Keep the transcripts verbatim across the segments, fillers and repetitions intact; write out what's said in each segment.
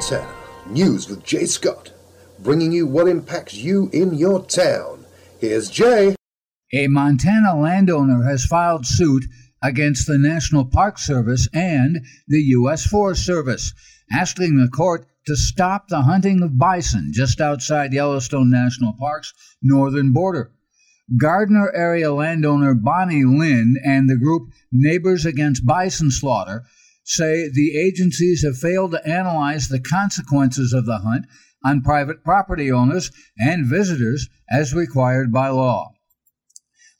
Montana News with Jay Scott, bringing you what impacts you in your town. Here's Jay. A Montana landowner has filed suit against the National Park Service and the U S Forest Service, asking the court to stop the hunting of bison just outside Yellowstone National Park's northern border. Gardner area landowner Bonnie Lynn and the group Neighbors Against Bison Slaughter say the agencies have failed to analyze the consequences of the hunt on private property owners and visitors as required by law.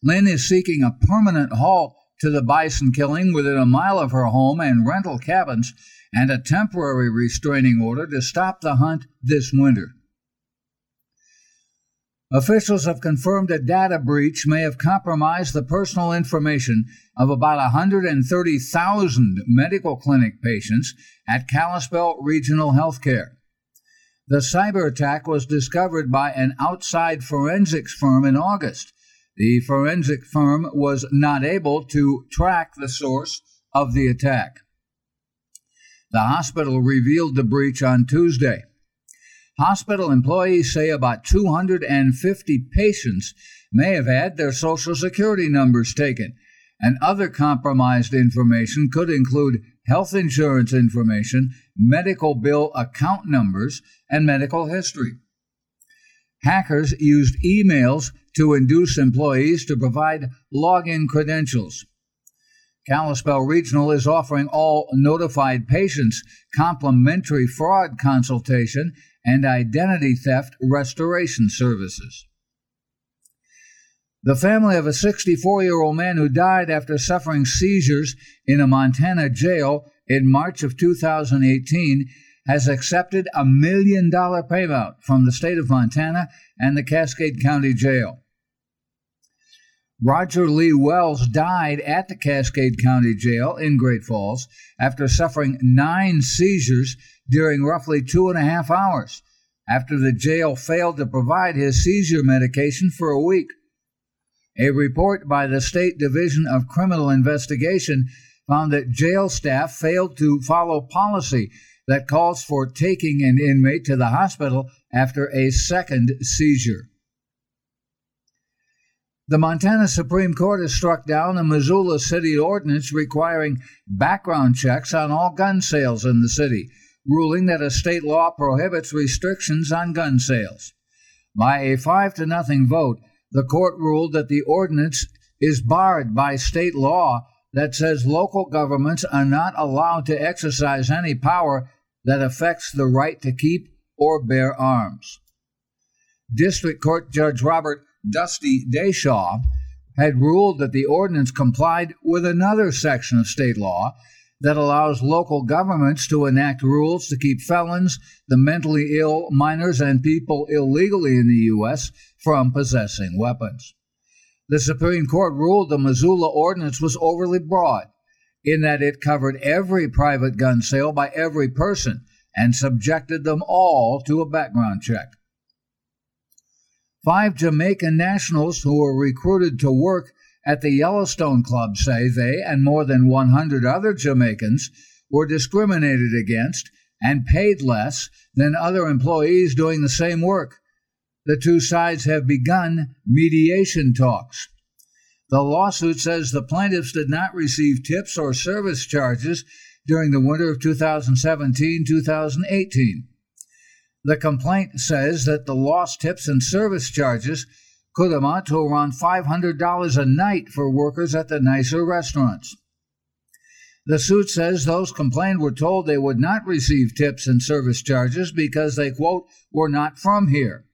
Lynn is seeking a permanent halt to the bison killing within a mile of her home and rental cabins, and a temporary restraining order to stop the hunt this winter. Officials have confirmed a data breach may have compromised the personal information of about one hundred thirty thousand medical clinic patients at Kalispell Regional Healthcare. The cyber attack was discovered by an outside forensics firm in August. The forensic firm was not able to track the source of the attack. The hospital revealed the breach on Tuesday. Hospital employees say about two hundred fifty patients may have had their Social Security numbers taken, and other compromised information could include health insurance information, medical bill account numbers, and medical history. Hackers used emails to induce employees to provide login credentials. Kalispell Regional is offering all notified patients complimentary fraud consultation and identity theft restoration services. The family of a sixty-four-year-old man who died after suffering seizures in a Montana jail in March of two thousand eighteen has accepted a million-dollar payout from the state of Montana and the Cascade County Jail. Roger Lee Wells died at the Cascade County Jail in Great Falls after suffering nine seizures during roughly two and a half hours after the jail failed to provide his seizure medication for a week. A report by the State Division of Criminal Investigation found that jail staff failed to follow policy that calls for taking an inmate to the hospital after a second seizure. The Montana Supreme Court has struck down a Missoula city ordinance requiring background checks on all gun sales in the city, ruling that a state law prohibits restrictions on gun sales. By a five to nothing vote, the court ruled that the ordinance is barred by state law that says local governments are not allowed to exercise any power that affects the right to keep or bear arms. District Court Judge Robert Dusty Dasha had ruled that the ordinance complied with another section of state law that allows local governments to enact rules to keep felons, the mentally ill, minors, and people illegally in the U S from possessing weapons. The Supreme Court ruled the Missoula ordinance was overly broad in that it covered every private gun sale by every person and subjected them all to a background check. Five Jamaican nationals who were recruited to work at the Yellowstone Club say they and more than one hundred other Jamaicans were discriminated against and paid less than other employees doing the same work. The two sides have begun mediation talks. The lawsuit says the plaintiffs did not receive tips or service charges during the winter of two thousand seventeen to two thousand eighteen. The complaint says that the lost tips and service charges could amount to around five hundred dollars a night for workers at the nicer restaurants. The suit says those complained were told they would not receive tips and service charges because they, quote, were not from here.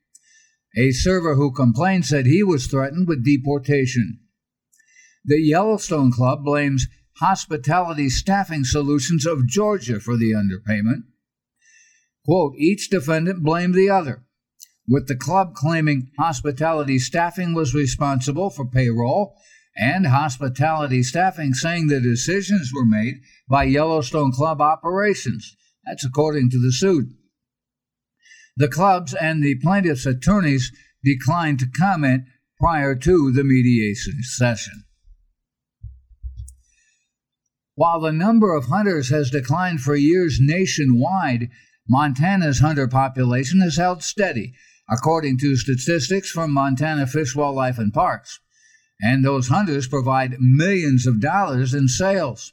A server who complained said he was threatened with deportation. The Yellowstone Club blames Hospitality Staffing Solutions of Georgia for the underpayment. Quote, each defendant blamed the other, with the club claiming Hospitality Staffing was responsible for payroll and Hospitality Staffing saying the decisions were made by Yellowstone Club operations. That's according to the suit. The clubs and the plaintiffs' attorneys declined to comment prior to the mediation session. While the number of hunters has declined for years nationwide, Montana's hunter population has held steady, according to statistics from Montana Fish, Wildlife, and Parks. And those hunters provide millions of dollars in sales.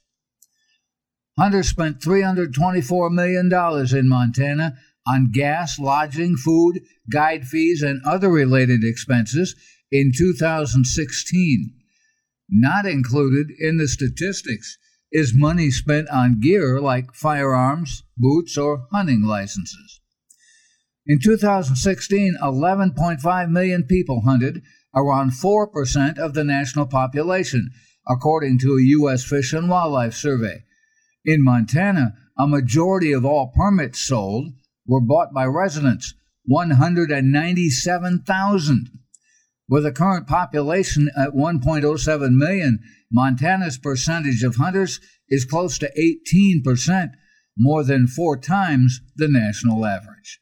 Hunters spent three hundred twenty-four million dollars in Montana on gas, lodging, food, guide fees, and other related expenses in two thousand sixteen. Not included in the statistics is money spent on gear like firearms, boots, or hunting licenses. In two thousand sixteen, eleven point five million people hunted, around four percent of the national population, according to a U S Fish and Wildlife survey. In Montana, a majority of all permits sold were bought by residents, one hundred ninety-seven thousand. With a current population at one point oh seven million, Montana's percentage of hunters is close to eighteen percent, more than four times the national average.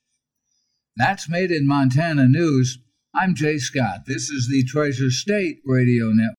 That's Made in Montana News. I'm Jay Scott. This is the Treasure State Radio Network.